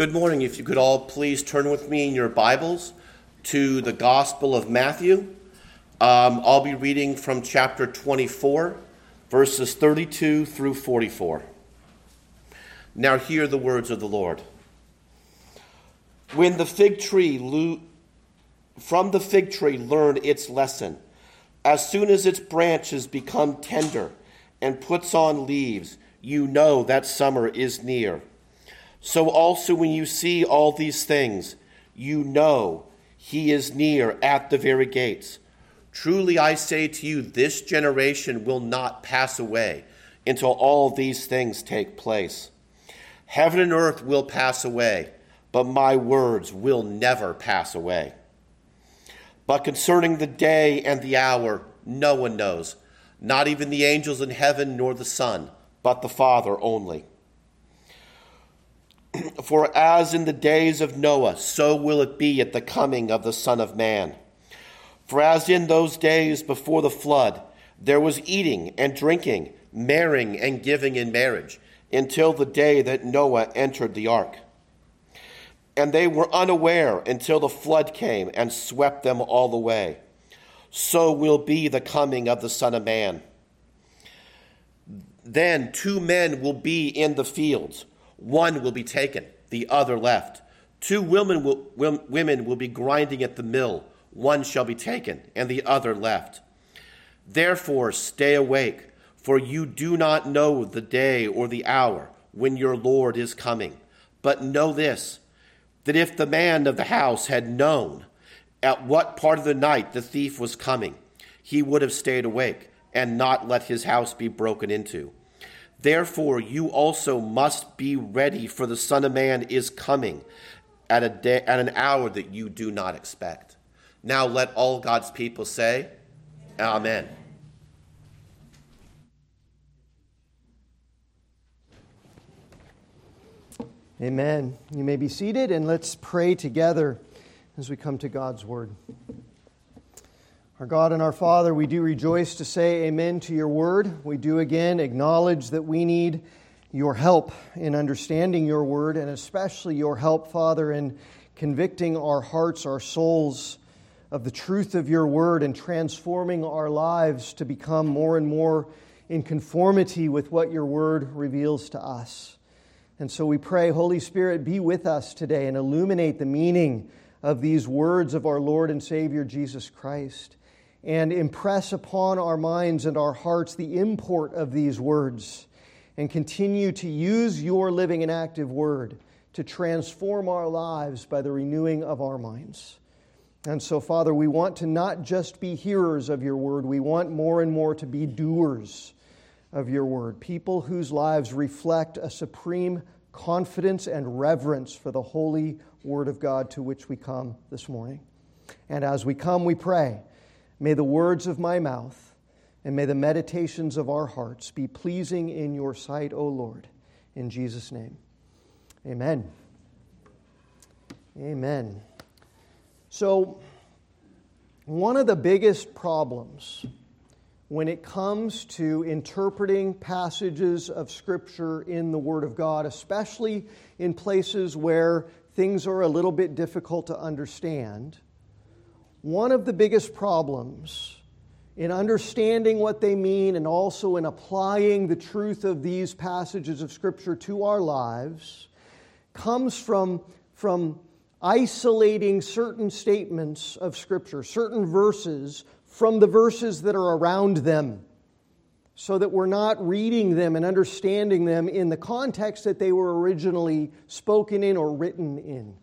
Good morning. If you could all please turn with me in your Bibles to the Gospel of Matthew. I'll be reading from chapter 24, verses 32 through 44. Now hear the words of the Lord. When the fig tree from the fig tree learn its lesson, as soon as its branches become tender and puts on leaves, you know that summer is near. So also when you see all these things, you know he is near at the very gates. Truly I say to you, this generation will not pass away until all these things take place. Heaven and earth will pass away, but my words will never pass away. But concerning the day and the hour, no one knows, not even the angels in heaven nor the Son, but the Father only. For as in the days of Noah, so will it be at the coming of the Son of Man. For as in those days before the flood, there was eating and drinking, marrying and giving in marriage, until the day that Noah entered the ark. And they were unaware until the flood came and swept them all away. So will be the coming of the Son of Man. Then 2 men will be in the fields. One will be taken, the other left. 2 women will be grinding at the mill. One shall be taken, and the other left. Therefore stay awake, for you do not know the day or the hour when your Lord is coming. But know this, that if the man of the house had known at what part of the night the thief was coming, he would have stayed awake and not let his house be broken into. Therefore, you also must be ready, for the Son of Man is coming at an hour that you do not expect. Now let all God's people say, Amen. Amen. You may be seated, and let's pray together as we come to God's Word. Our God and our Father, we do rejoice to say amen to your word. We do again acknowledge that we need your help in understanding your word, and especially your help, Father, in convicting our hearts, our souls, of the truth of your word and transforming our lives to become more and more in conformity with what your word reveals to us. And so we pray, Holy Spirit, be with us today and illuminate the meaning of these words of our Lord and Savior Jesus Christ, and impress upon our minds and our hearts the import of these words, and continue to use your living and active word to transform our lives by the renewing of our minds. And so, Father, we want to not just be hearers of your word, we want more and more to be doers of your word, people whose lives reflect a supreme confidence and reverence for the holy word of God to which we come this morning. And as we come, we pray, may the words of my mouth and may the meditations of our hearts be pleasing in your sight, O Lord. In Jesus' name, amen. Amen. So, one of the biggest problems when it comes to interpreting passages of Scripture in the Word of God, especially in places where things are a little bit difficult to understand, one of the biggest problems in understanding what they mean and also in applying the truth of these passages of Scripture to our lives comes from isolating certain statements of Scripture, certain verses, from the verses that are around them, so that we're not reading them and understanding them in the context that they were originally spoken in or written in.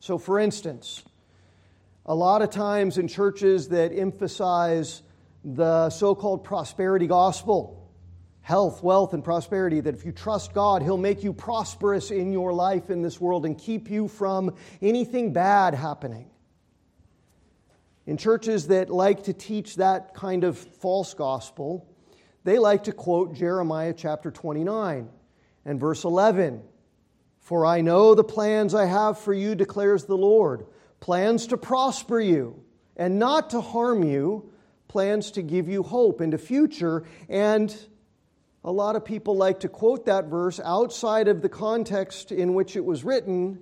So, for instance, a lot of times in churches that emphasize the so-called prosperity gospel, health, wealth, and prosperity, that if you trust God, He'll make you prosperous in your life in this world and keep you from anything bad happening. In churches that like to teach that kind of false gospel, they like to quote Jeremiah chapter 29 and verse 11. For I know the plans I have for you, declares the Lord. Plans to prosper you and not to harm you, plans to give you hope and a future. And A lot of people like to quote that verse outside of the context in which it was written,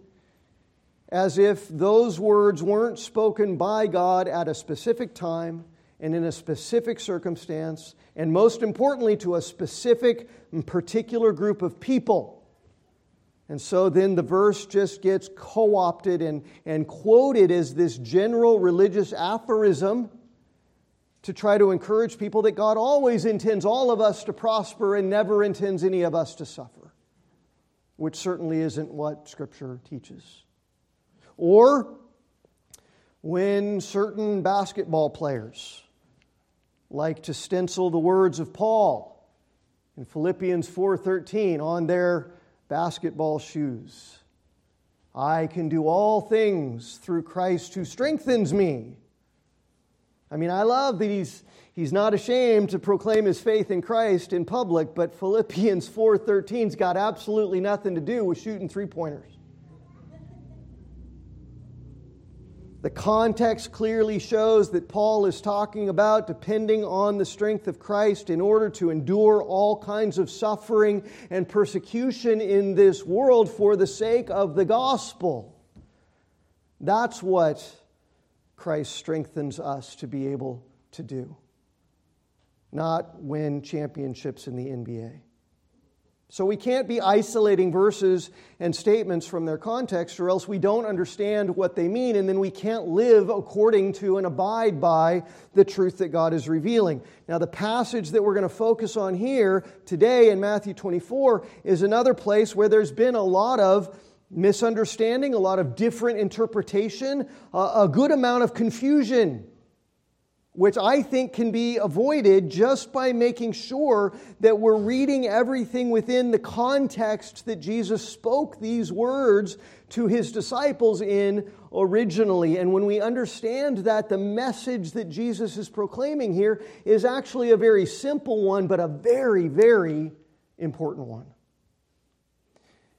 as if those words weren't spoken by God at a specific time and in a specific circumstance, and most importantly, to a specific and particular group of people. And so then the verse just gets co-opted and quoted as this general religious aphorism to try to encourage people that God always intends all of us to prosper and never intends any of us to suffer, which certainly isn't what Scripture teaches. Or when certain basketball players like to stencil the words of Paul in Philippians 4:13 on their basketball shoes. I can do all things through Christ who strengthens me. I mean, I love that he's not ashamed to proclaim his faith in Christ in public, but Philippians 4:13's got absolutely nothing to do with shooting three-pointers. The context clearly shows that Paul is talking about depending on the strength of Christ in order to endure all kinds of suffering and persecution in this world for the sake of the gospel. That's what Christ strengthens us to be able to do, not win championships in the NBA. So we can't be isolating verses and statements from their context, or else we don't understand what they mean, and then we can't live according to and abide by the truth that God is revealing. Now, the passage that we're going to focus on here today in Matthew 24 is another place where there's been a lot of misunderstanding, a lot of different interpretation, a good amount of confusion, which I think can be avoided just by making sure that we're reading everything within the context that Jesus spoke these words to his disciples in originally. And when we understand that, the message that Jesus is proclaiming here is actually a very simple one, but a very, very important one.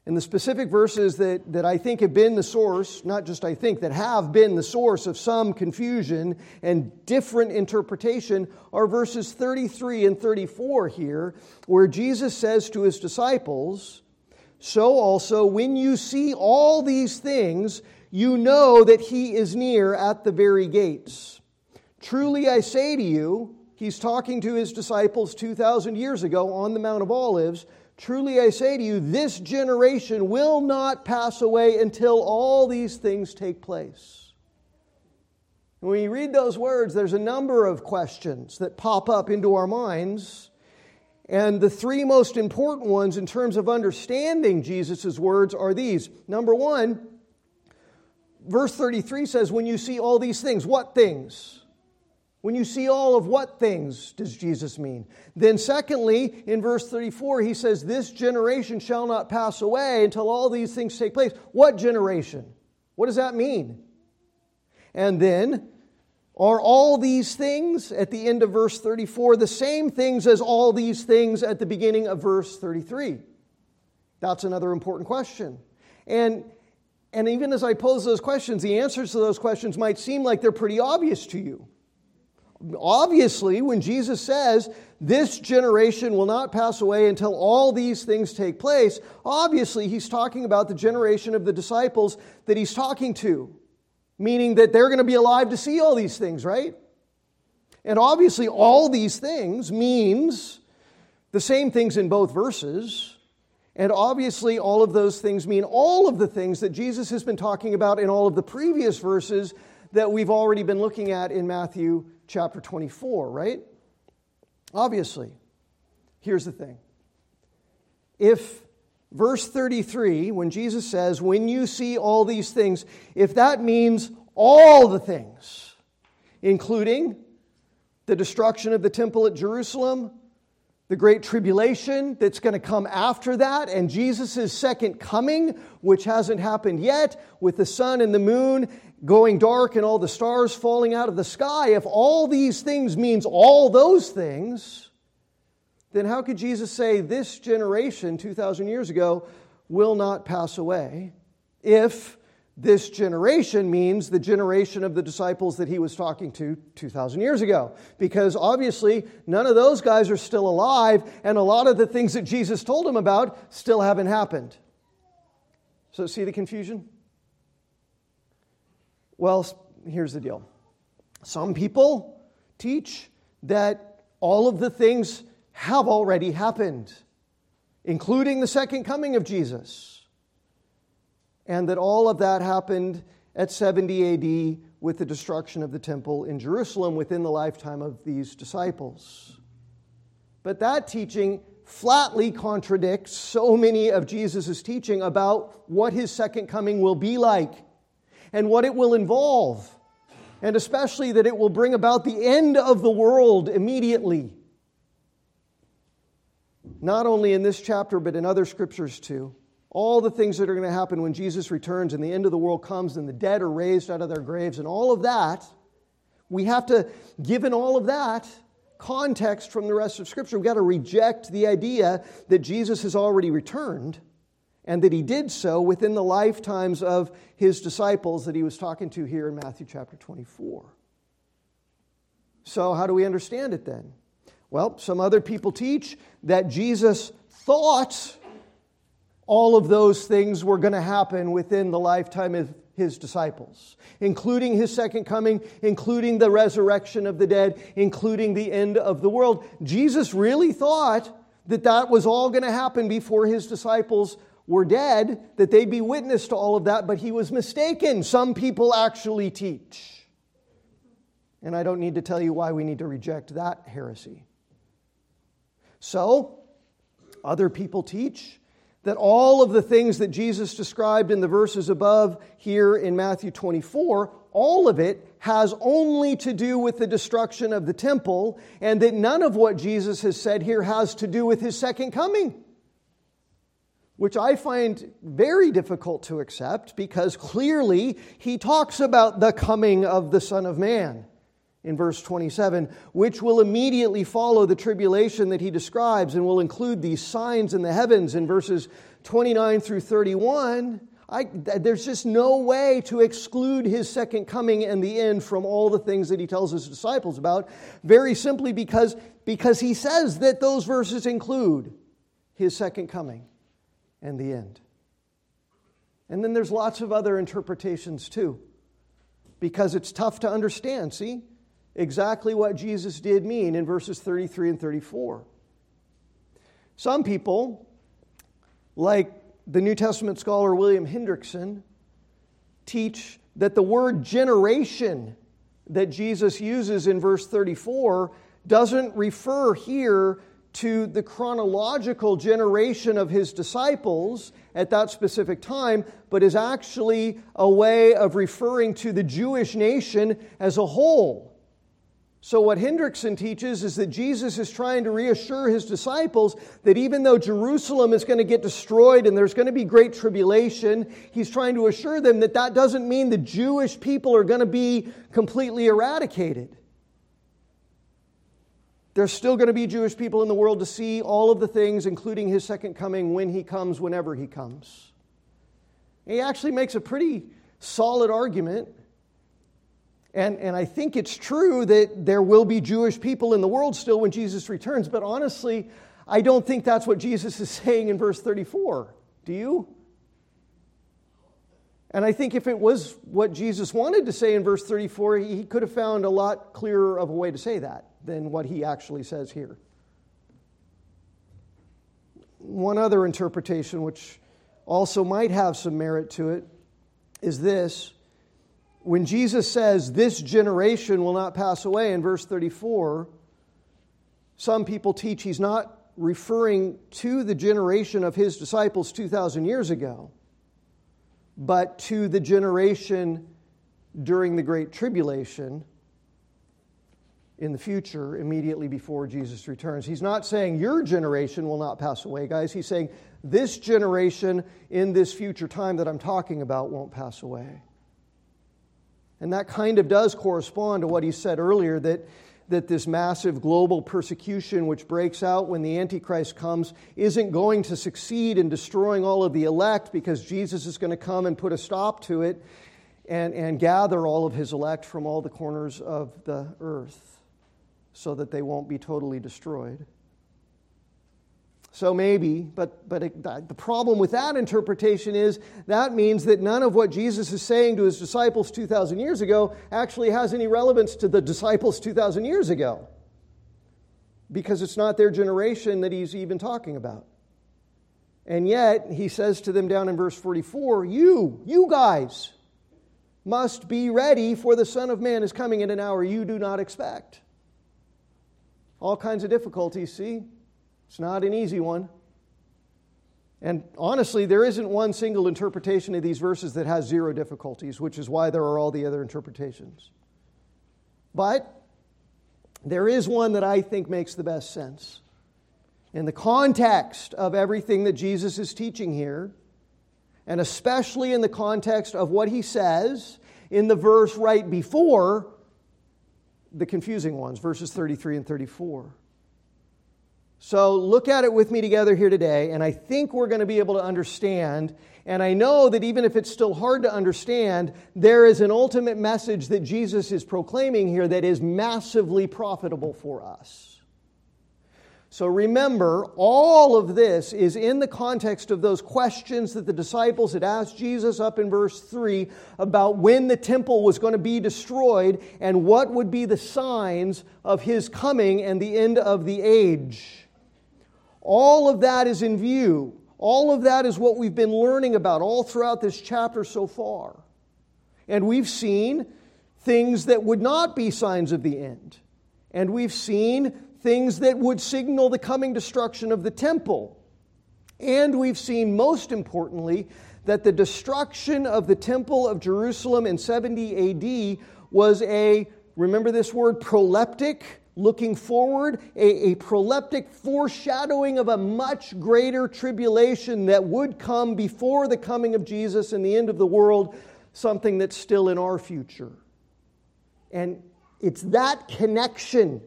And the specific verses that I think have been the source, not just I think, that have been the source of some confusion and different interpretation are verses 33 and 34 here, where Jesus says to his disciples, "So also when you see all these things, you know that he is near at the very gates. Truly I say to you," he's talking to his disciples 2,000 years ago on the Mount of Olives, "Truly I say to you, this generation will not pass away until all these things take place." And when you read those words, there's a number of questions that pop up into our minds. And the three most important ones in terms of understanding Jesus' words are these. Number one, verse 33 says, when you see all these things, what things? When you see all of what things does Jesus mean? Then secondly, in verse 34, he says, this generation shall not pass away until all these things take place. What generation? What does that mean? And then, are all these things at the end of verse 34 the same things as all these things at the beginning of verse 33? That's another important question. And even as I pose those questions, the answers to those questions might seem like they're pretty obvious to you. Obviously, when Jesus says, this generation will not pass away until all these things take place, obviously he's talking about the generation of the disciples that he's talking to, meaning that they're going to be alive to see all these things, right? And obviously all these things means the same things in both verses, and obviously all of those things mean all of the things that Jesus has been talking about in all of the previous verses that we've already been looking at in Matthew chapter 24, right? Obviously. Here's the thing. If verse 33, when Jesus says, when you see all these things, if that means all the things, including the destruction of the temple at Jerusalem, the great tribulation that's going to come after that, and Jesus' second coming, which hasn't happened yet, with the sun and the moon going dark and all the stars falling out of the sky, if all these things means all those things, then how could Jesus say this generation 2,000 years ago will not pass away if This generation means the generation of the disciples that he was talking to 2,000 years ago. Because obviously, none of those guys are still alive, and a lot of the things that Jesus told them about still haven't happened. So see the confusion? Well, here's the deal. Some people teach that all of the things have already happened, including the second coming of Jesus, and that all of that happened at 70 AD with the destruction of the temple in Jerusalem within the lifetime of these disciples. But that teaching flatly contradicts so many of Jesus' teaching about what his second coming will be like and what it will involve, and especially that it will bring about the end of the world immediately. Not only in this chapter, but in other scriptures too. All the things that are going to happen when Jesus returns and the end of the world comes and the dead are raised out of their graves and all of that, we have to, given all of that context from the rest of Scripture, we've got to reject the idea that Jesus has already returned and that he did so within the lifetimes of his disciples that he was talking to here in Matthew chapter 24. So how do we understand it then? Well, some other people teach that Jesus thought all of those things were going to happen within the lifetime of his disciples, including his second coming, including the resurrection of the dead, including the end of the world. Jesus really thought that that was all going to happen before his disciples were dead, that they'd be witness to all of that, but he was mistaken. Some people actually teach. And I don't need to tell you why we need to reject that heresy. So, other people teach that all of the things that Jesus described in the verses above here in Matthew 24, all of it has only to do with the destruction of the temple, and that none of what Jesus has said here has to do with his second coming, which I find very difficult to accept because clearly he talks about the coming of the Son of Man in verse 27, which will immediately follow the tribulation that he describes and will include these signs in the heavens in verses 29 through 31. There's just no way to exclude his second coming and the end from all the things that he tells his disciples about, very simply because he says that those verses include his second coming and the end. And then there's lots of other interpretations too, because it's tough to understand, see? Exactly what Jesus did mean in verses 33 and 34. Some people, like the New Testament scholar William Hendrickson, teach that the word generation that Jesus uses in verse 34 doesn't refer here to the chronological generation of his disciples at that specific time, but is actually a way of referring to the Jewish nation as a whole. So what Hendrickson teaches is that Jesus is trying to reassure his disciples that even though Jerusalem is going to get destroyed and there's going to be great tribulation, he's trying to assure them that that doesn't mean the Jewish people are going to be completely eradicated. There's still going to be Jewish people in the world to see all of the things, including his second coming, when he comes, whenever he comes. He actually makes a pretty solid argument. And I think it's true that there will be Jewish people in the world still when Jesus returns. But honestly, I don't think that's what Jesus is saying in verse 34. Do you? And I think if it was what Jesus wanted to say in verse 34, he could have found a lot clearer of a way to say that than what he actually says here. One other interpretation, which also might have some merit to it, is this. When Jesus says, this generation will not pass away, in verse 34, some people teach he's not referring to the generation of his disciples 2,000 years ago, but to the generation during the Great Tribulation in the future, immediately before Jesus returns. He's not saying your generation will not pass away, guys. He's saying this generation in this future time that I'm talking about won't pass away. And that kind of does correspond to what he said earlier, that that this massive global persecution which breaks out when the Antichrist comes isn't going to succeed in destroying all of the elect, because Jesus is going to come and put a stop to it and gather all of his elect from all the corners of the earth so that they won't be totally destroyed. So maybe, but the problem with that interpretation is that means that none of what Jesus is saying to his disciples 2,000 years ago actually has any relevance to the disciples 2,000 years ago, because it's not their generation that he's even talking about. And yet, he says to them down in verse 44, you guys must be ready, for the Son of Man is coming in an hour you do not expect. All kinds of difficulties, see? It's not an easy one. And honestly, there isn't one single interpretation of these verses that has zero difficulties, which is why there are all the other interpretations. But there is one that I think makes the best sense. In the context of everything that Jesus is teaching here, and especially in the context of what he says in the verse right before the confusing ones, verses 33 and 34. So look at it with me together here today, and I think we're going to be able to understand, and I know that even if it's still hard to understand, there is an ultimate message that Jesus is proclaiming here that is massively profitable for us. So remember, all of this is in the context of those questions that the disciples had asked Jesus up in verse 3 about when the temple was going to be destroyed and what would be the signs of his coming and the end of the age. All of that is in view. All of that is what we've been learning about all throughout this chapter so far. And we've seen things that would not be signs of the end. And we've seen things that would signal the coming destruction of the temple. And we've seen, most importantly, that the destruction of the temple of Jerusalem in 70 AD was a, remember this word, proleptic? Looking forward, a proleptic foreshadowing of a much greater tribulation that would come before the coming of Jesus and the end of the world, something that's still in our future. And it's that connection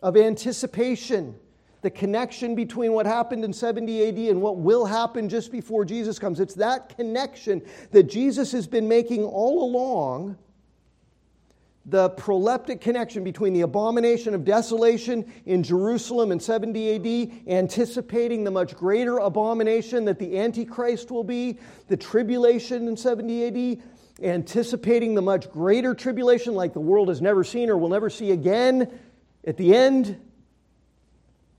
of anticipation, the connection between what happened in 70 AD and what will happen just before Jesus comes. It's that connection that Jesus has been making all along. The proleptic connection between the abomination of desolation in Jerusalem in 70 AD, anticipating the much greater abomination that the Antichrist will be, the tribulation in 70 AD, anticipating the much greater tribulation like the world has never seen or will never see again at the end.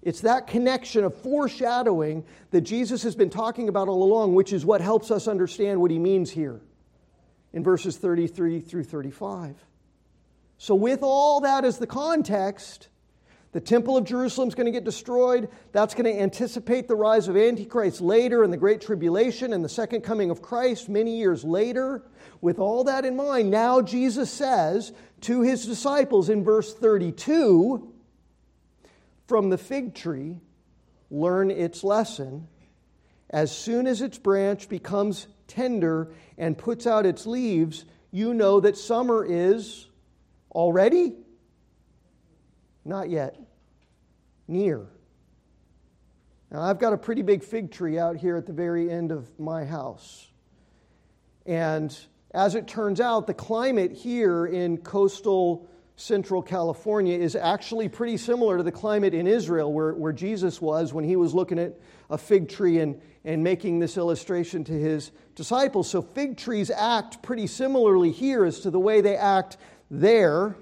It's that connection of foreshadowing that Jesus has been talking about all along, which is what helps us understand what he means here in verses 33 through 35. So with all that as the context, the temple of Jerusalem is going to get destroyed. That's going to anticipate the rise of Antichrist later and the Great Tribulation and the second coming of Christ many years later. With all that in mind, now Jesus says to his disciples in verse 32, "From the fig tree, learn its lesson. As soon as its branch becomes tender and puts out its leaves, you know that summer is..." Already? Not yet. Near. Now, I've got a pretty big fig tree out here at the very end of my house. And as it turns out, the climate here in coastal central California is actually pretty similar to the climate in Israel where Jesus was when he was looking at a fig tree and making this illustration to his disciples. So fig trees act pretty similarly here as to the way they act there.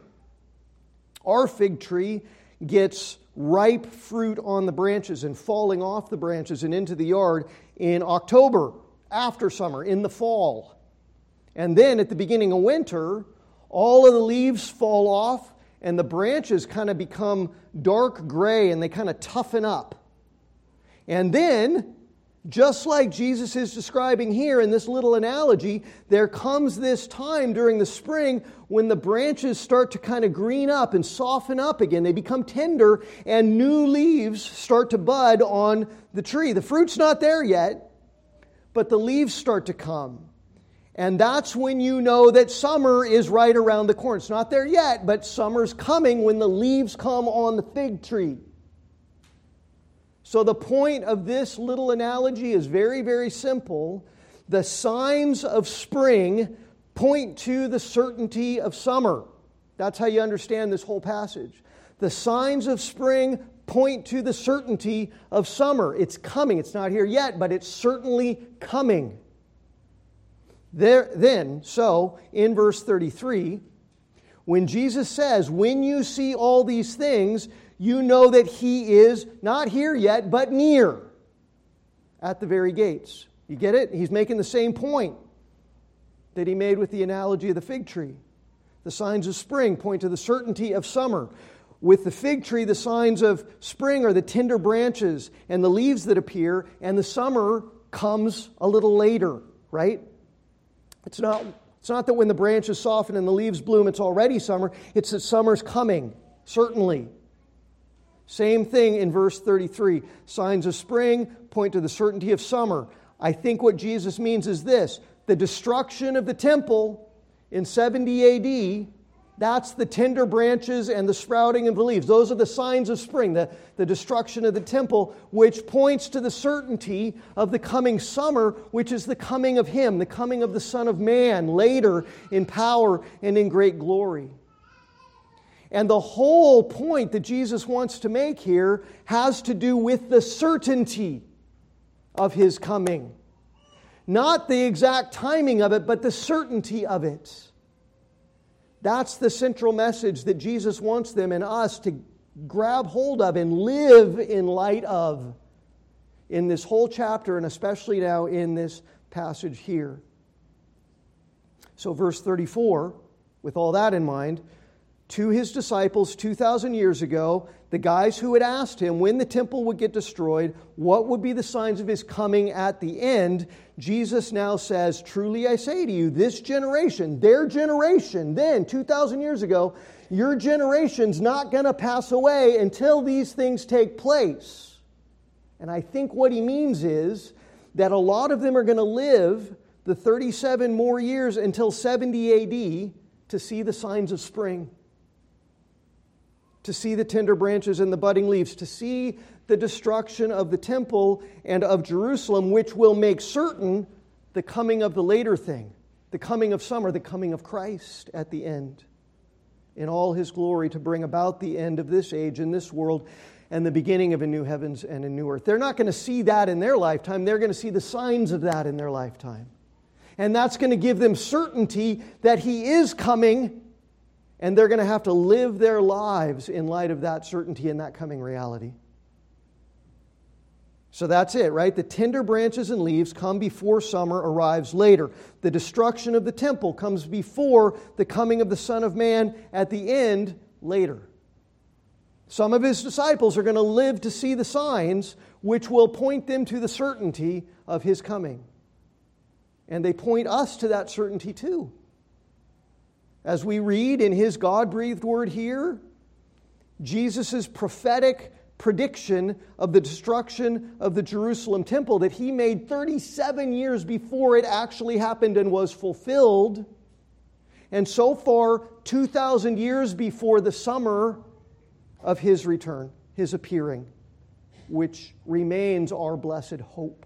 Our fig tree gets ripe fruit on the branches and falling off the branches and into the yard in October, after summer, in the fall. And then at the beginning of winter, all of the leaves fall off and the branches kind of become dark gray and they kind of toughen up. And then, just like Jesus is describing here in this little analogy, there comes this time during the spring when the branches start to kind of green up and soften up again. They become tender and new leaves start to bud on the tree. The fruit's not there yet, but the leaves start to come. And that's when you know that summer is right around the corner. It's not there yet, but summer's coming when the leaves come on the fig tree. So the point of this little analogy is very, very simple. The signs of spring point to the certainty of summer. That's how you understand this whole passage. The signs of spring point to the certainty of summer. It's coming. It's not here yet, but it's certainly coming. So, in verse 33, when Jesus says, when you see all these things, you know that He is not here yet, but near at the very gates. You get it? He's making the same point that he made with the analogy of the fig tree. The signs of spring point to the certainty of summer. With the fig tree, the signs of spring are the tender branches and the leaves that appear, and the summer comes a little later, right? It's not that when the branches soften and the leaves bloom, it's already summer. It's that summer's coming, certainly. Same thing in verse 33. Signs of spring point to the certainty of summer. I think what Jesus means is this. The destruction of the temple in 70 AD, that's the tender branches and the sprouting of the leaves. Those are the signs of spring, the destruction of the temple, which points to the certainty of the coming summer, which is the coming of Him, the coming of the Son of Man later in power and in great glory. And the whole point that Jesus wants to make here has to do with the certainty of His coming. Not the exact timing of it, but the certainty of it. That's the central message that Jesus wants them and us to grab hold of and live in light of in this whole chapter, and especially now in this passage here. So verse 34, with all that in mind, to His disciples 2,000 years ago, the guys who had asked Him when the temple would get destroyed, what would be the signs of His coming at the end, Jesus now says, truly I say to you, this generation, their generation, then 2,000 years ago, your generation's not going to pass away until these things take place. And I think what He means is that a lot of them are going to live the 37 more years until 70 AD to see the signs of spring, to see the tender branches and the budding leaves, to see the destruction of the temple and of Jerusalem, which will make certain the coming of the later thing, the coming of summer, the coming of Christ at the end, in all His glory to bring about the end of this age and this world and the beginning of a new heavens and a new earth. They're not going to see that in their lifetime. They're going to see the signs of that in their lifetime. And that's going to give them certainty that He is coming. And they're going to have to live their lives in light of that certainty and that coming reality. So that's it, right? The tender branches and leaves come before summer arrives later. The destruction of the temple comes before the coming of the Son of Man at the end later. Some of His disciples are going to live to see the signs which will point them to the certainty of His coming. And they point us to that certainty too. As we read in His God-breathed word here, Jesus' prophetic prediction of the destruction of the Jerusalem temple that He made 37 years before it actually happened and was fulfilled. And so far, 2,000 years before the summer of His return, His appearing, which remains our blessed hope.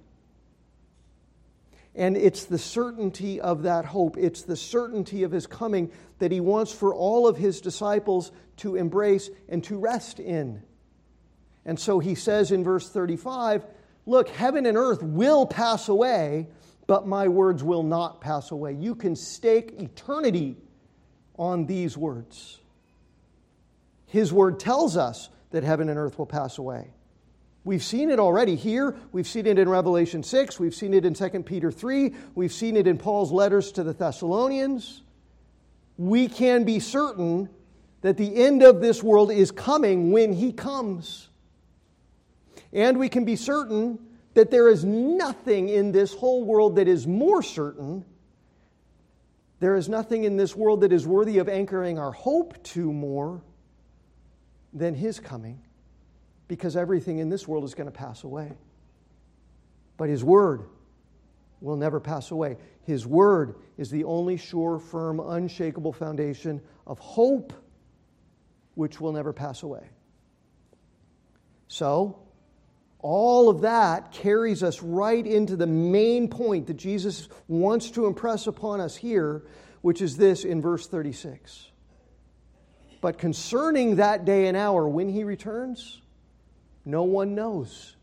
And it's the certainty of that hope, it's the certainty of His coming that He wants for all of His disciples to embrace and to rest in. And so He says in verse 35, look, heaven and earth will pass away, but my words will not pass away. You can stake eternity on these words. His word tells us that heaven and earth will pass away. We've seen it already here. We've seen it in Revelation 6. We've seen it in 2 Peter 3. We've seen it in Paul's letters to the Thessalonians. We can be certain that the end of this world is coming when He comes. And we can be certain that there is nothing in this whole world that is more certain. There is nothing in this world that is worthy of anchoring our hope to more than His coming. Because everything in this world is going to pass away. But His word will never pass away. His word is the only sure, firm, unshakable foundation of hope, which will never pass away. So, all of that carries us right into the main point that Jesus wants to impress upon us here, which is this in verse 36. But concerning that day and hour when He returns, no one knows.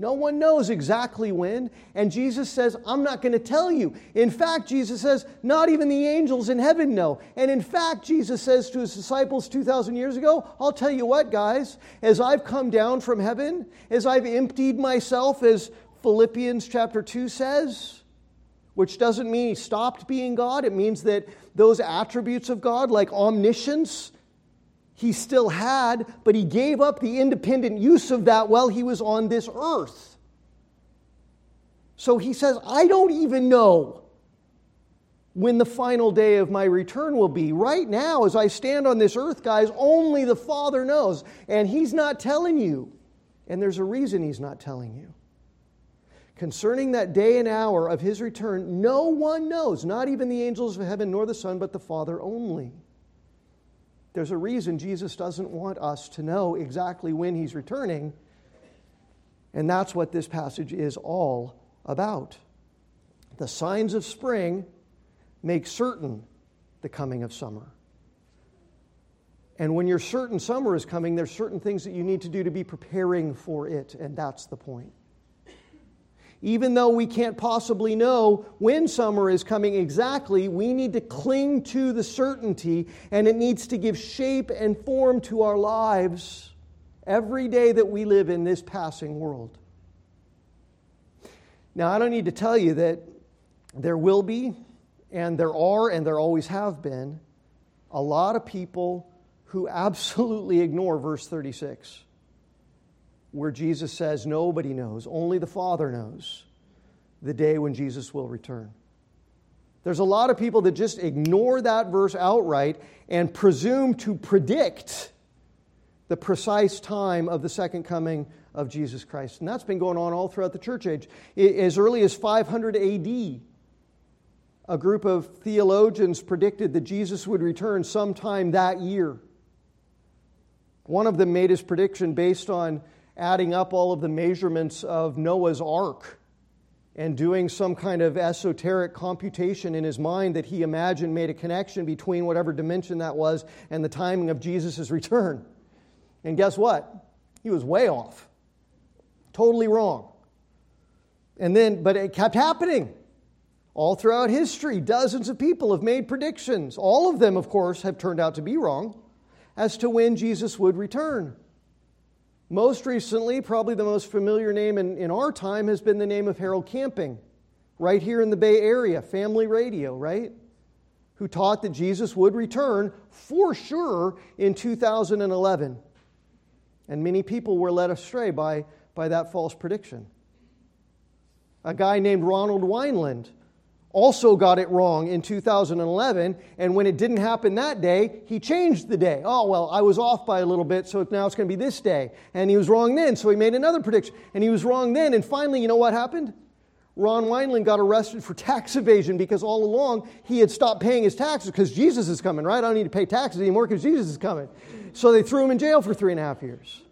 No one knows exactly when. And Jesus says, I'm not going to tell you. In fact, Jesus says, not even the angels in heaven know. And in fact, Jesus says to His disciples 2,000 years ago, I'll tell you what, guys, as I've come down from heaven, as I've emptied myself, as Philippians chapter 2 says, which doesn't mean He stopped being God. It means that those attributes of God, like omniscience, He still had, but He gave up the independent use of that while He was on this earth. So He says, I don't even know when the final day of my return will be. Right now, as I stand on this earth, guys, only the Father knows. And He's not telling you. And there's a reason He's not telling you. Concerning that day and hour of His return, no one knows, not even the angels of heaven nor the Son, but the Father only. There's a reason Jesus doesn't want us to know exactly when He's returning. And that's what this passage is all about. The signs of spring make certain the coming of summer. And when you're certain summer is coming, there's certain things that you need to do to be preparing for it. And that's the point. Even though we can't possibly know when summer is coming exactly, we need to cling to the certainty, and it needs to give shape and form to our lives every day that we live in this passing world. Now, I don't need to tell you that there will be, and there are, and there always have been, a lot of people who absolutely ignore verse 36. Where Jesus says nobody knows, only the Father knows the day when Jesus will return. There's a lot of people that just ignore that verse outright and presume to predict the precise time of the second coming of Jesus Christ. And that's been going on all throughout the church age. As early as 500 AD, a group of theologians predicted that Jesus would return sometime that year. One of them made his prediction based on adding up all of the measurements of Noah's ark and doing some kind of esoteric computation in his mind that he imagined made a connection between whatever dimension that was and the timing of Jesus' return. And guess what? He was way off. Totally wrong. And then, but it kept happening. All throughout history, dozens of people have made predictions. All of them, of course, have turned out to be wrong as to when Jesus would return. Most recently, probably the most familiar name in our time has been the name of Harold Camping, right here in the Bay Area, Family Radio, right? Who taught that Jesus would return for sure in 2011. And many people were led astray by that false prediction. A guy named Ronald Wineland also got it wrong in 2011, and when it didn't happen that day, he changed the day. Oh, well, I was off by a little bit, so now it's going to be this day. And he was wrong then, so he made another prediction. And he was wrong then, and finally, you know what happened? Ron Wineland got arrested for tax evasion because all along he had stopped paying his taxes because Jesus is coming, right? I don't need to pay taxes anymore because Jesus is coming. So they threw him in jail for 3.5 years.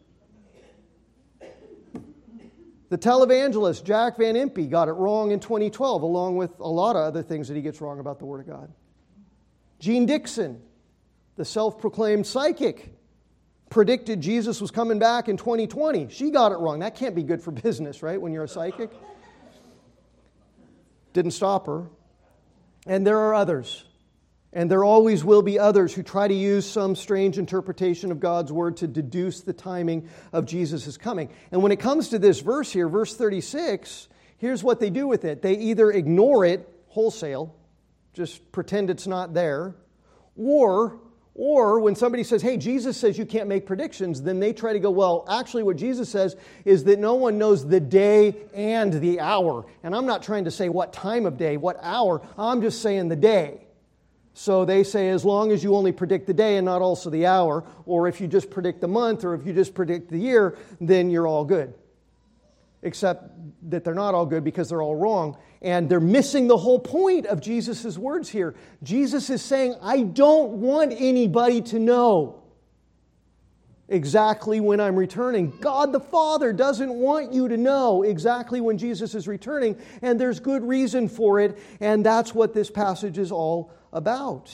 The televangelist Jack Van Impe got it wrong in 2012, along with a lot of other things that he gets wrong about the Word of God. Gene Dixon, the self-proclaimed psychic, predicted Jesus was coming back in 2020. She got it wrong. That can't be good for business, right, when you're a psychic? Didn't stop her. And there are others. And there always will be others who try to use some strange interpretation of God's word to deduce the timing of Jesus' coming. And when it comes to this verse here, verse 36, here's what they do with it. They either ignore it wholesale, just pretend it's not there, or when somebody says, hey, Jesus says you can't make predictions, then they try to go, well, actually what Jesus says is that no one knows the day and the hour. And I'm not trying to say what time of day, what hour, I'm just saying the day. So they say as long as you only predict the day and not also the hour, or if you just predict the month, or if you just predict the year, then you're all good. except that they're not all good because they're all wrong. And they're missing the whole point of Jesus' words here. Jesus is saying, I don't want anybody to know exactly when I'm returning. God the Father doesn't want you to know exactly when Jesus is returning, and there's good reason for it, and that's what this passage is all about.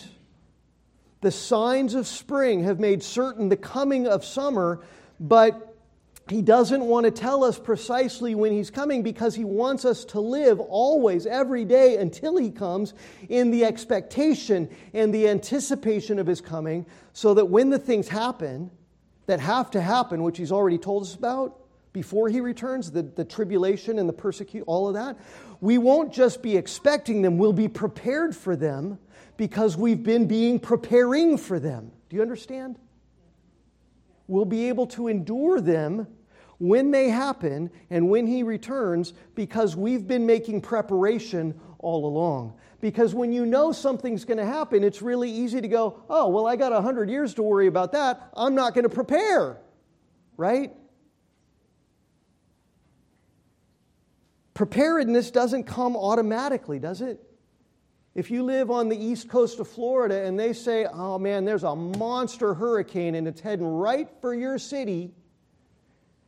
The signs of spring have made certain the coming of summer, but He doesn't want to tell us precisely when He's coming because He wants us to live always, every day until He comes in the expectation and the anticipation of His coming, so that when the things happen that have to happen, which He's already told us about before He returns, the tribulation and the persecution, all of that, we won't just be expecting them, we'll be prepared for them because we've been preparing for them. Do you understand? We'll be able to endure them when they happen and when He returns because we've been making preparation all along. Because when you know something's going to happen, it's really easy to go, oh, well, I got 100 years to worry about that. I'm not going to prepare, right? Preparedness doesn't come automatically, does it? If you live on the east coast of Florida and they say, oh man, there's a monster hurricane and it's heading right for your city,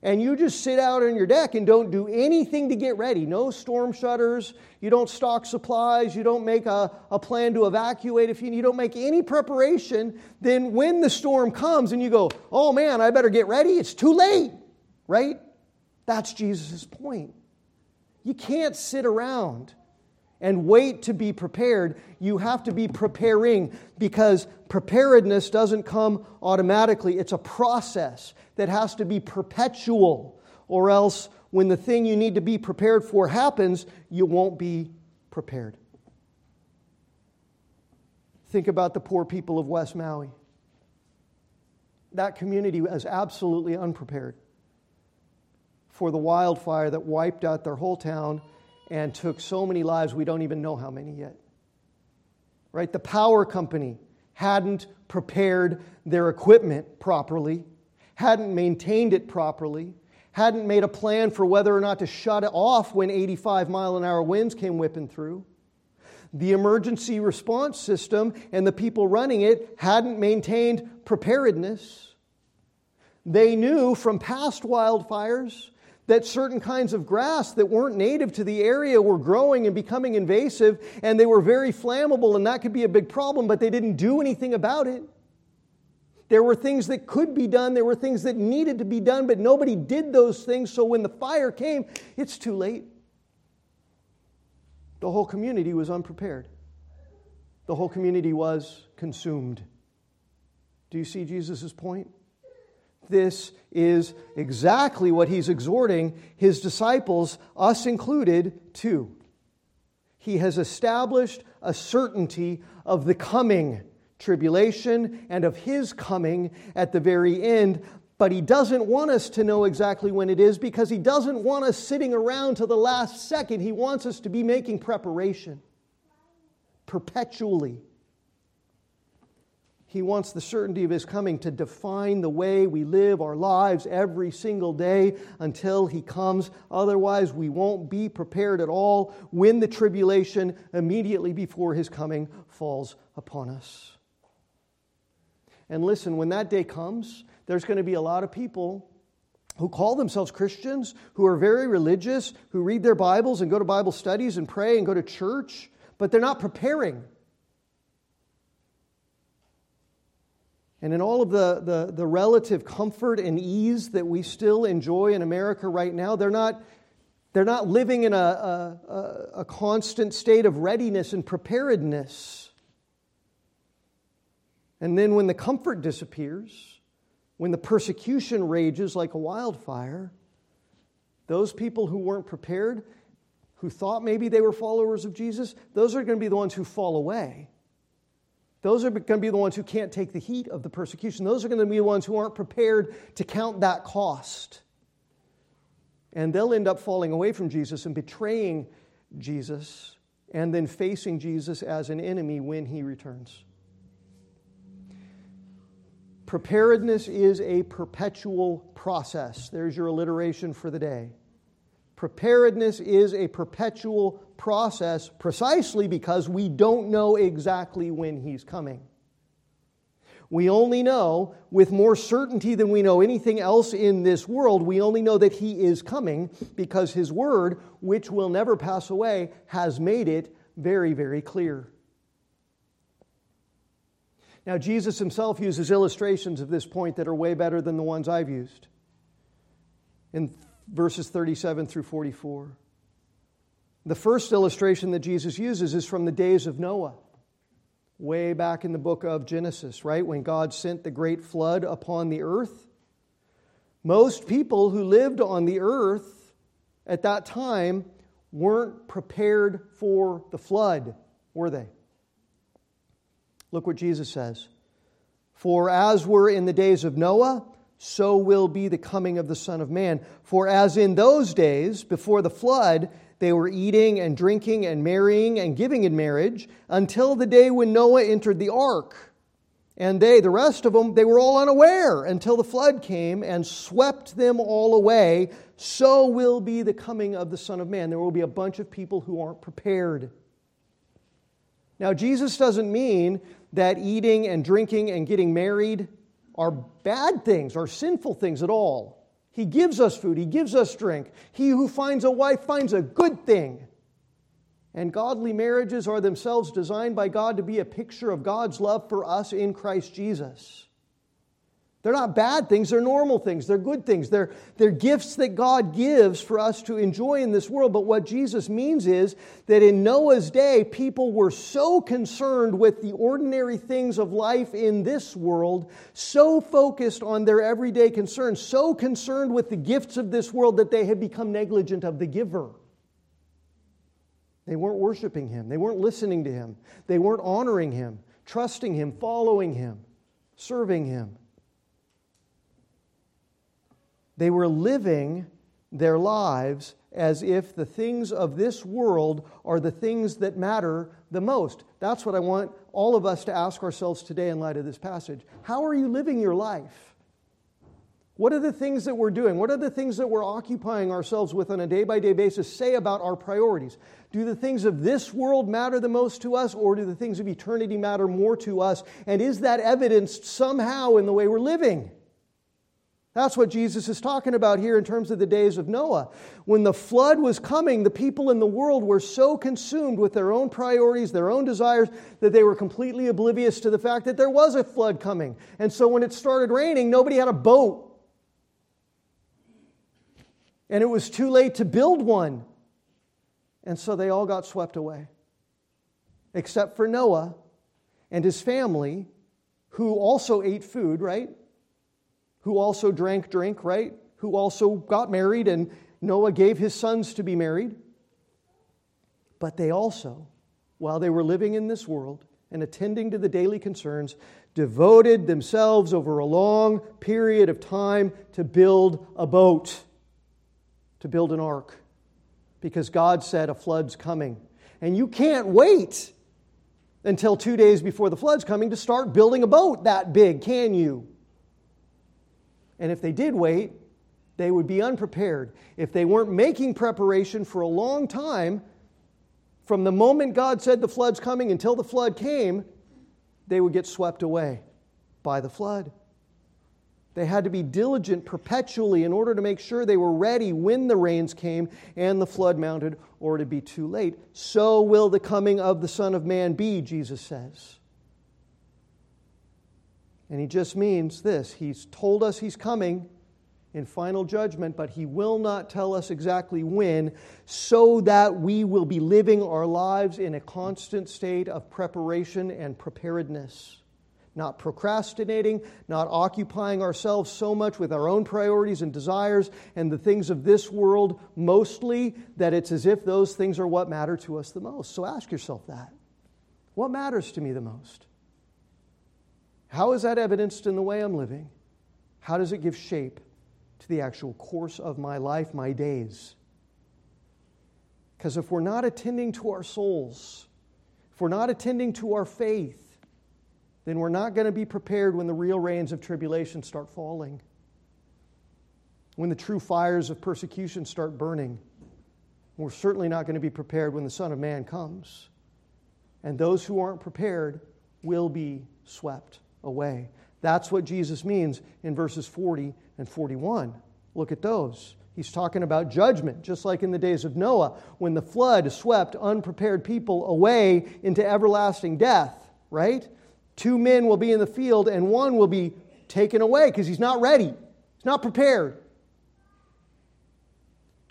and you just sit out on your deck and don't do anything to get ready, no storm shutters, you don't stock supplies, you don't make a plan to evacuate, if you don't make any preparation, then when the storm comes and you go, oh man, I better get ready, it's too late, right? That's Jesus' point. You can't sit around and wait to be prepared. You have to be preparing, because preparedness doesn't come automatically. It's a process that has to be perpetual, or else when the thing you need to be prepared for happens, you won't be prepared. Think about the poor people of West Maui. That community was absolutely unprepared for the wildfire that wiped out their whole town and took so many lives, we don't even know how many yet. Right? The power company hadn't prepared their equipment properly, hadn't maintained it properly, hadn't made a plan for whether or not to shut it off when 85-mile-an-hour winds came whipping through. The emergency response system and the people running it hadn't maintained preparedness. They knew from past wildfires that certain kinds of grass that weren't native to the area were growing and becoming invasive, and they were very flammable, and that could be a big problem, but they didn't do anything about it. There were things that could be done, there were things that needed to be done, but nobody did those things, so when the fire came, it's too late. The whole community was unprepared. The whole community was consumed. Do you see Jesus' point? This is exactly what He's exhorting His disciples, us included, to. He has established a certainty of the coming tribulation and of His coming at the very end, but He doesn't want us to know exactly when it is because He doesn't want us sitting around to the last second. He wants us to be making preparation perpetually. He wants the certainty of His coming to define the way we live our lives every single day until He comes. Otherwise, we won't be prepared at all when the tribulation immediately before His coming falls upon us. And listen, when that day comes, there's going to be a lot of people who call themselves Christians, who are very religious, who read their Bibles and go to Bible studies and pray and go to church, but they're not preparing. And in all of the relative comfort and ease that we still enjoy in America right now, they're not living in a constant state of readiness and preparedness. And then when the comfort disappears, when the persecution rages like a wildfire, those people who weren't prepared, who thought maybe they were followers of Jesus, those are going to be the ones who fall away. Those are going to be the ones who can't take the heat of the persecution. Those are going to be the ones who aren't prepared to count that cost. And they'll end up falling away from Jesus and betraying Jesus and then facing Jesus as an enemy when He returns. Preparedness is a perpetual process. There's your alliteration for the day. Preparedness is a perpetual process precisely because we don't know exactly when He's coming. We only know with more certainty than we know anything else in this world, we only know that He is coming because His Word, which will never pass away, has made it very, very clear. Now, Jesus Himself uses illustrations of this point that are way better than the ones I've used. In verses 37 through 44. The first illustration that Jesus uses is from the days of Noah, way back in the book of Genesis, right? When God sent the great flood upon the earth. Most people who lived on the earth at that time weren't prepared for the flood, were they? Look what Jesus says. For as were in the days of Noah, so will be the coming of the Son of Man. For as in those days, before the flood, they were eating and drinking and marrying and giving in marriage until the day when Noah entered the ark. And they, the rest of them, they were all unaware until the flood came and swept them all away. So will be the coming of the Son of Man. There will be a bunch of people who aren't prepared. Now, Jesus doesn't mean that eating and drinking and getting married are bad things, are sinful things at all. He gives us food. He gives us drink. He who finds a wife finds a good thing. And godly marriages are themselves designed by God to be a picture of God's love for us in Christ Jesus. They're not bad things. They're normal things. They're good things. They're gifts that God gives for us to enjoy in this world. But what Jesus means is that in Noah's day, people were so concerned with the ordinary things of life in this world, so focused on their everyday concerns, so concerned with the gifts of this world that they had become negligent of the giver. They weren't worshiping Him. They weren't listening to Him. They weren't honoring Him, trusting Him, following Him, serving Him. They were living their lives as if the things of this world are the things that matter the most. That's what I want all of us to ask ourselves today in light of this passage. How are you living your life? What are the things that we're doing? What are the things that we're occupying ourselves with on a day-by-day basis say about our priorities? Do the things of this world matter the most to us, or do the things of eternity matter more to us? And is that evidenced somehow in the way we're living? That's what Jesus is talking about here in terms of the days of Noah. When the flood was coming, the people in the world were so consumed with their own priorities, their own desires, that they were completely oblivious to the fact that there was a flood coming. And so when it started raining, nobody had a boat. And it was too late to build one. And so they all got swept away. Except for Noah and his family, who also ate food, right? Who also drank drink, right? Who also got married, and Noah gave his sons to be married. But they also, while they were living in this world and attending to the daily concerns, devoted themselves over a long period of time to build a boat, to build an ark, because God said a flood's coming. And you can't wait until 2 days before the flood's coming to start building a boat that big, can you? And if they did wait, they would be unprepared. If they weren't making preparation for a long time, from the moment God said the flood's coming until the flood came, they would get swept away by the flood. They had to be diligent perpetually in order to make sure they were ready when the rains came and the flood mounted, or it'd be too late. So will the coming of the Son of Man be, Jesus says. And He just means this. He's told us He's coming in final judgment, but He will not tell us exactly when, so that we will be living our lives in a constant state of preparation and preparedness. Not procrastinating, not occupying ourselves so much with our own priorities and desires and the things of this world mostly, that it's as if those things are what matter to us the most. So ask yourself that. What matters to me the most? How is that evidenced in the way I'm living? How does it give shape to the actual course of my life, my days? Because if we're not attending to our souls, if we're not attending to our faith, then we're not going to be prepared when the real rains of tribulation start falling, when the true fires of persecution start burning, We're certainly not going to be prepared when the Son of Man comes. And those who aren't prepared will be swept away. That's what Jesus means in verses 40 and 41. Look at those. He's talking about judgment, just like in the days of Noah, when the flood swept unprepared people away into everlasting death, right? 2 men will be in the field and one will be taken away because he's not ready. He's not prepared.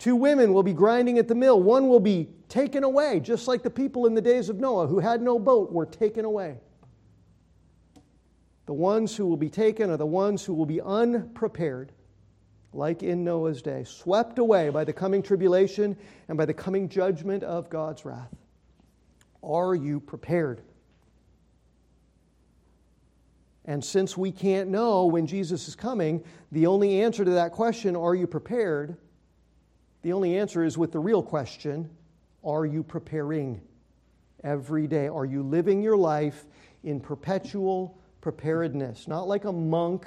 2 women will be grinding at the mill. One will be taken away, just like the people in the days of Noah who had no boat were taken away. The ones who will be taken are the ones who will be unprepared, like in Noah's day, swept away by the coming tribulation and by the coming judgment of God's wrath. Are you prepared? And since we can't know when Jesus is coming, the only answer to that question, are you prepared? The only answer is with the real question, are you preparing every day? Are you living your life in perpetual preparedness? Not like a monk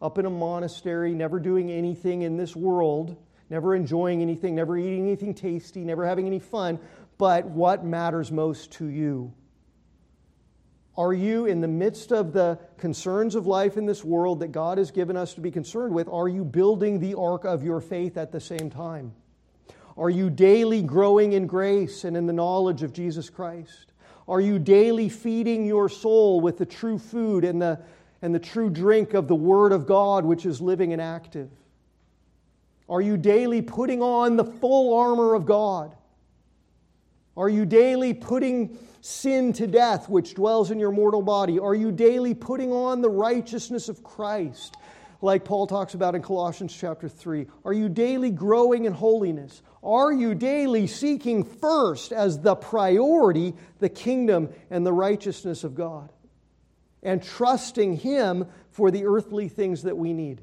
up in a monastery, never doing anything in this world, never enjoying anything, never eating anything tasty, never having any fun, but what matters most to you? Are you in the midst of the concerns of life in this world that God has given us to be concerned with? Are you building the ark of your faith at the same time? Are you daily growing in grace and in the knowledge of Jesus Christ? Are you daily feeding your soul with the true food and the true drink of the Word of God, which is living and active? Are you daily putting on the full armor of God? Are you daily putting sin to death, which dwells in your mortal body? Are you daily putting on the righteousness of Christ, like Paul talks about in Colossians chapter 3? Are you daily growing in holiness? Are you daily seeking first as the priority the kingdom and the righteousness of God, and trusting Him for the earthly things that we need?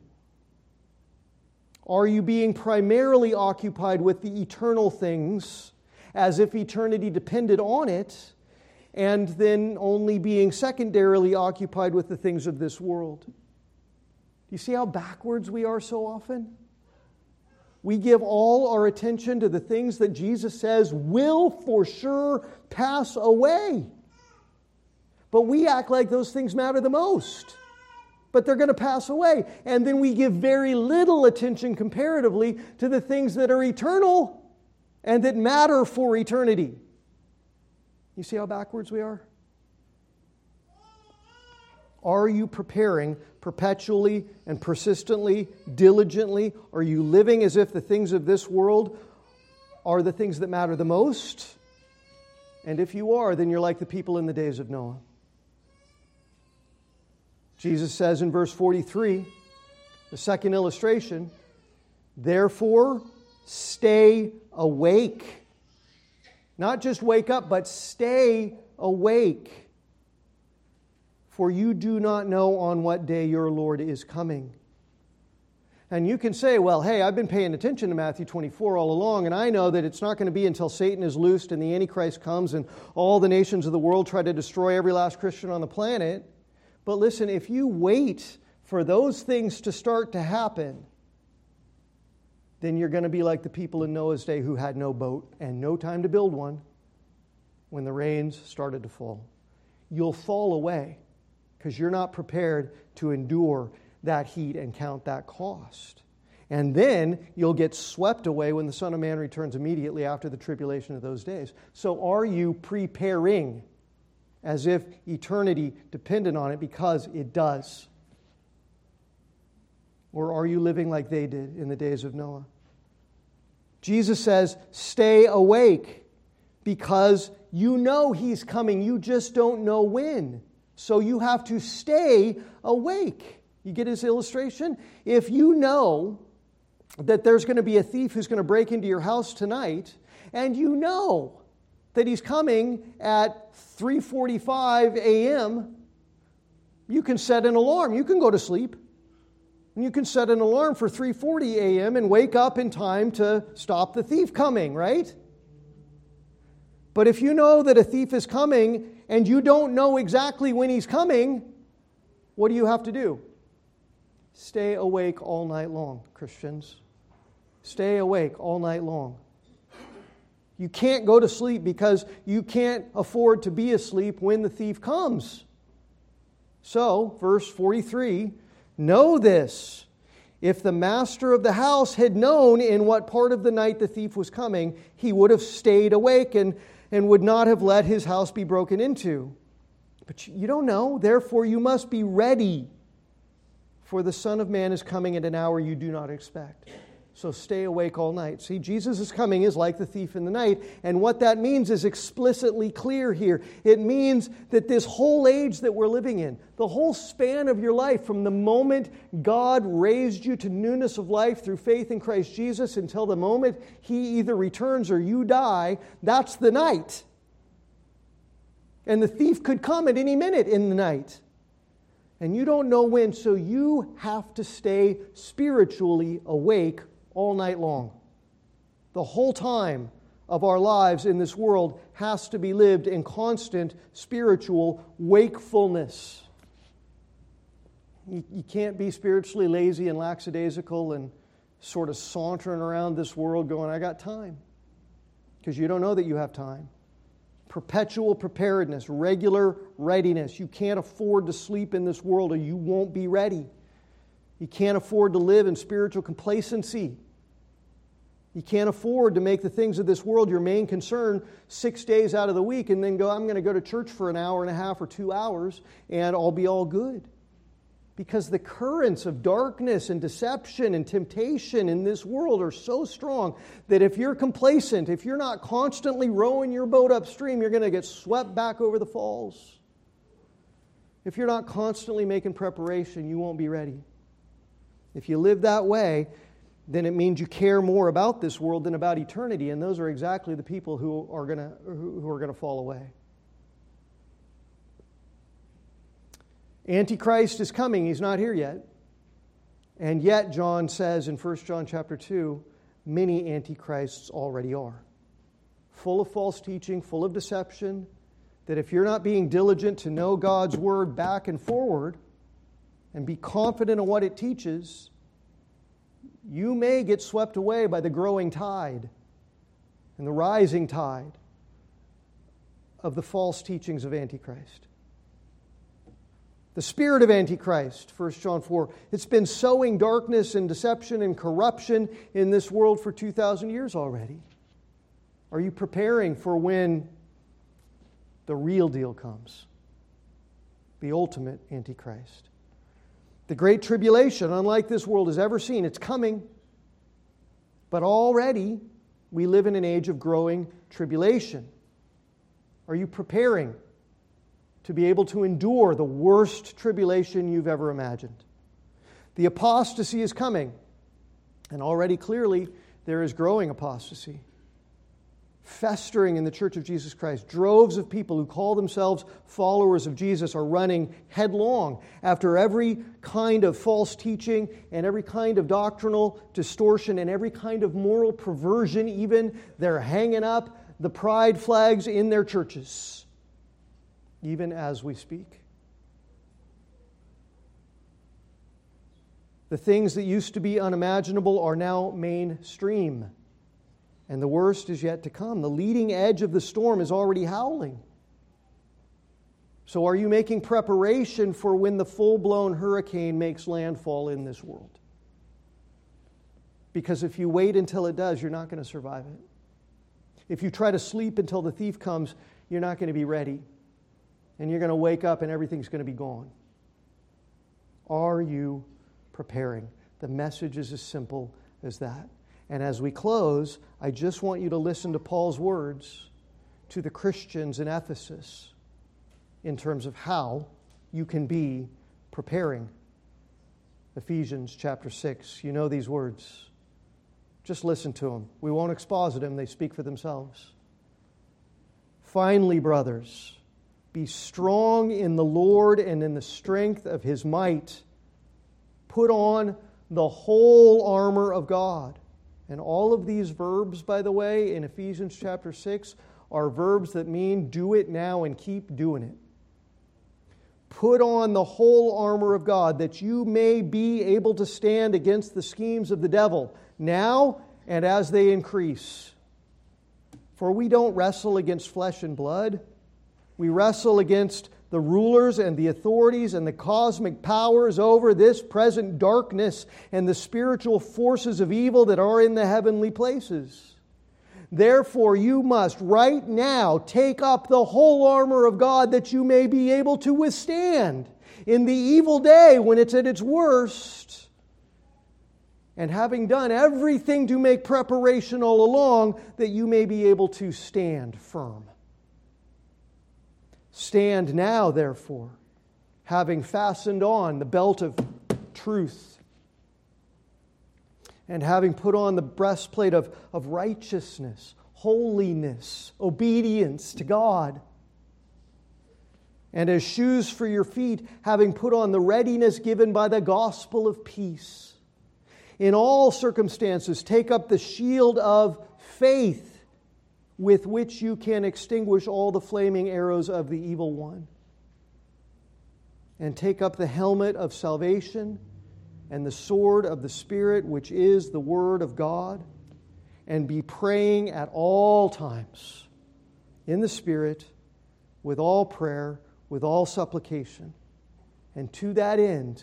Are you being primarily occupied with the eternal things as if eternity depended on it, and then only being secondarily occupied with the things of this world? You see how backwards we are so often? We give all our attention to the things that Jesus says will for sure pass away. But we act like those things matter the most. But they're going to pass away. And then we give very little attention comparatively to the things that are eternal and that matter for eternity. You see how backwards we are? Are you preparing perpetually and persistently, diligently? Are you living as if the things of this world are the things that matter the most? And if you are, then you're like the people in the days of Noah. Jesus says in verse 43, the second illustration, therefore stay awake. Not just wake up, but stay awake. For you do not know on what day your Lord is coming. And you can say, well, hey, I've been paying attention to Matthew 24 all along, and I know that it's not going to be until Satan is loosed and the Antichrist comes and all the nations of the world try to destroy every last Christian on the planet. But listen, if you wait for those things to start to happen, then you're going to be like the people in Noah's day who had no boat and no time to build one when the rains started to fall. You'll fall away, because you're not prepared to endure that heat and count that cost. And then you'll get swept away when the Son of Man returns immediately after the tribulation of those days. So are you preparing as if eternity depended on it, because it does? Or are you living like they did in the days of Noah? Jesus says, stay awake because you know He's coming. You just don't know when. So you have to stay awake. You get His illustration? If you know that there's going to be a thief who's going to break into your house tonight, and you know that he's coming at 3:45 a.m., you can set an alarm. You can go to sleep. And you can set an alarm for 3:40 a.m. and wake up in time to stop the thief coming, right? But if you know that a thief is coming, and you don't know exactly when he's coming, what do you have to do? Stay awake all night long, Christians. Stay awake all night long. You can't go to sleep because you can't afford to be asleep when the thief comes. So, verse 43, know this. If the master of the house had known in what part of the night the thief was coming, he would have stayed awake and would not have let his house be broken into. But you don't know, therefore you must be ready, for the Son of Man is coming at an hour you do not expect. So stay awake all night. See, Jesus' coming is like the thief in the night. And what that means is explicitly clear here. It means that this whole age that we're living in, the whole span of your life, from the moment God raised you to newness of life through faith in Christ Jesus until the moment He either returns or you die, that's the night. And the thief could come at any minute in the night. And you don't know when, so you have to stay spiritually awake all night long. The whole time of our lives in this world has to be lived in constant spiritual wakefulness. You can't be spiritually lazy and lackadaisical and sort of sauntering around this world going, I got time. Because you don't know that you have time. Perpetual preparedness, regular readiness. You can't afford to sleep in this world or you won't be ready. You can't afford to live in spiritual complacency. You can't afford to make the things of this world your main concern 6 days out of the week and then go, I'm going to go to church for an hour and a half or 2 hours and I'll be all good. Because the currents of darkness and deception and temptation in this world are so strong that if you're complacent, if you're not constantly rowing your boat upstream, you're going to get swept back over the falls. If you're not constantly making preparation, you won't be ready. If you live that way, then it means you care more about this world than about eternity, and those are exactly the people who are going to fall away. Antichrist is coming. He's not here yet. And yet, John says in 1 John chapter 2, many antichrists already are. Full of false teaching, full of deception, that if you're not being diligent to know God's word back and forward, and be confident in what it teaches, you may get swept away by the growing tide and the rising tide of the false teachings of Antichrist. The spirit of Antichrist, 1 John 4, it's been sowing darkness and deception and corruption in this world for 2,000 years already. Are you preparing for when the real deal comes? The ultimate Antichrist. The great tribulation, unlike this world has ever seen, it's coming. But already we live in an age of growing tribulation. Are you preparing to be able to endure the worst tribulation you've ever imagined? The apostasy is coming, and already clearly there is growing apostasy, festering in the Church of Jesus Christ. Droves of people who call themselves followers of Jesus are running headlong after every kind of false teaching and every kind of doctrinal distortion and every kind of moral perversion even. They're hanging up the pride flags in their churches, even as we speak. The things that used to be unimaginable are now mainstream, and the worst is yet to come. The leading edge of the storm is already howling. So are you making preparation for when the full-blown hurricane makes landfall in this world? Because if you wait until it does, you're not going to survive it. If you try to sleep until the thief comes, you're not going to be ready. And you're going to wake up and everything's going to be gone. Are you preparing? The message is as simple as that. And as we close, I just want you to listen to Paul's words to the Christians in Ephesus in terms of how you can be preparing. Ephesians chapter 6, you know these words. Just listen to them. We won't exposit them. They speak for themselves. Finally, brothers, be strong in the Lord and in the strength of His might. Put on the whole armor of God. And all of these verbs, by the way, in Ephesians chapter 6, are verbs that mean do it now and keep doing it. Put on the whole armor of God that you may be able to stand against the schemes of the devil now and as they increase. For we don't wrestle against flesh and blood. We wrestle against the rulers and the authorities and the cosmic powers over this present darkness and the spiritual forces of evil that are in the heavenly places. Therefore, you must right now take up the whole armor of God that you may be able to withstand in the evil day when it's at its worst. And having done everything to make preparation all along, that you may be able to stand firm. Stand now, therefore, having fastened on the belt of truth and having put on the breastplate of righteousness, holiness, obedience to God. And as shoes for your feet, having put on the readiness given by the gospel of peace. In all circumstances, take up the shield of faith, with which you can extinguish all the flaming arrows of the evil one. And take up the helmet of salvation and the sword of the Spirit, which is the Word of God, and be praying at all times in the Spirit, with all prayer, with all supplication. And to that end,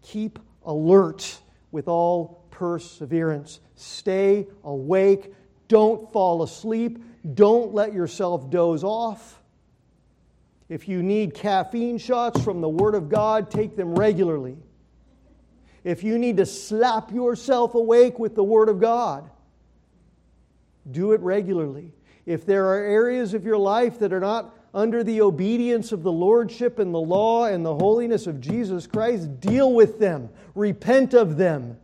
keep alert with all perseverance. Stay awake. Don't fall asleep. Don't let yourself doze off. If you need caffeine shots from the Word of God, take them regularly. If you need to slap yourself awake with the Word of God, do it regularly. If there are areas of your life that are not under the obedience of the Lordship and the law and the holiness of Jesus Christ, deal with them. Repent of them.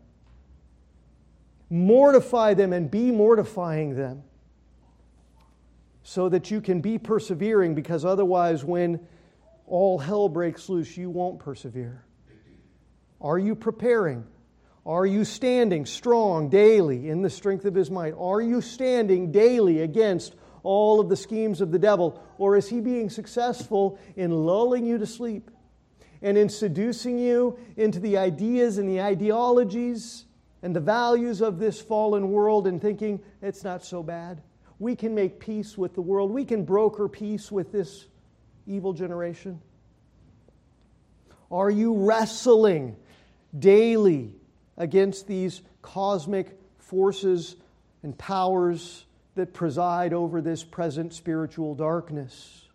Mortify them and be mortifying them so that you can be persevering, because otherwise when all hell breaks loose, you won't persevere. Are you preparing? Are you standing strong daily in the strength of His might? Are you standing daily against all of the schemes of the devil? Or is he being successful in lulling you to sleep and in seducing you into the ideas and the ideologies and the values of this fallen world, and thinking it's not so bad? We can make peace with the world. We can broker peace with this evil generation. Are you wrestling daily against these cosmic forces and powers that preside over this present spiritual darkness?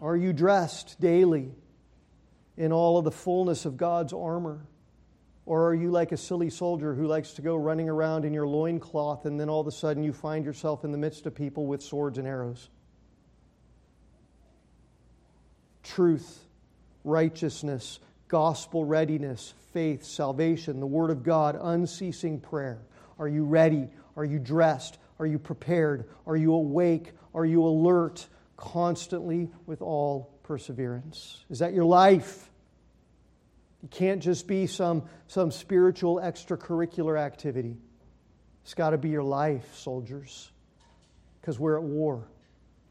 Are you dressed daily in all of the fullness of God's armor? Or are you like a silly soldier who likes to go running around in your loincloth, and then all of a sudden you find yourself in the midst of people with swords and arrows? Truth, righteousness, gospel readiness, faith, salvation, the Word of God, unceasing prayer. Are you ready? Are you dressed? Are you prepared? Are you awake? Are you alert? Constantly with all perseverance. Is that your life? It can't just be some spiritual extracurricular activity. It's got to be your life, soldiers, because we're at war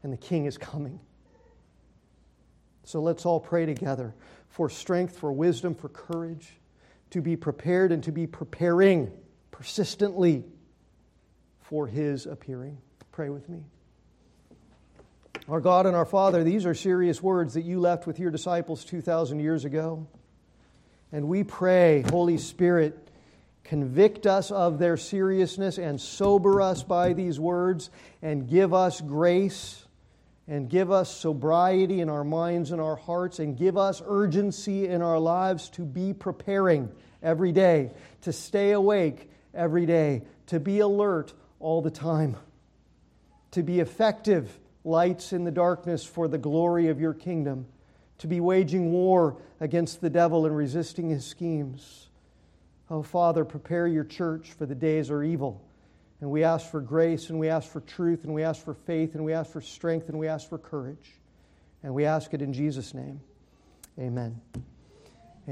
and the King is coming. So let's all pray together for strength, for wisdom, for courage, to be prepared and to be preparing persistently for His appearing. Pray with me. Our God and our Father, these are serious words that you left with your disciples 2,000 years ago. And we pray, Holy Spirit, convict us of their seriousness and sober us by these words, and give us grace and give us sobriety in our minds and our hearts, and give us urgency in our lives to be preparing every day, to stay awake every day, to be alert all the time, to be effective lights in the darkness for the glory of your kingdom, to be waging war against the devil and resisting his schemes. Oh, Father, prepare your church, for the days are evil. And we ask for grace, and we ask for truth, and we ask for faith, and we ask for strength, and we ask for courage. And we ask it in Jesus' name. Amen.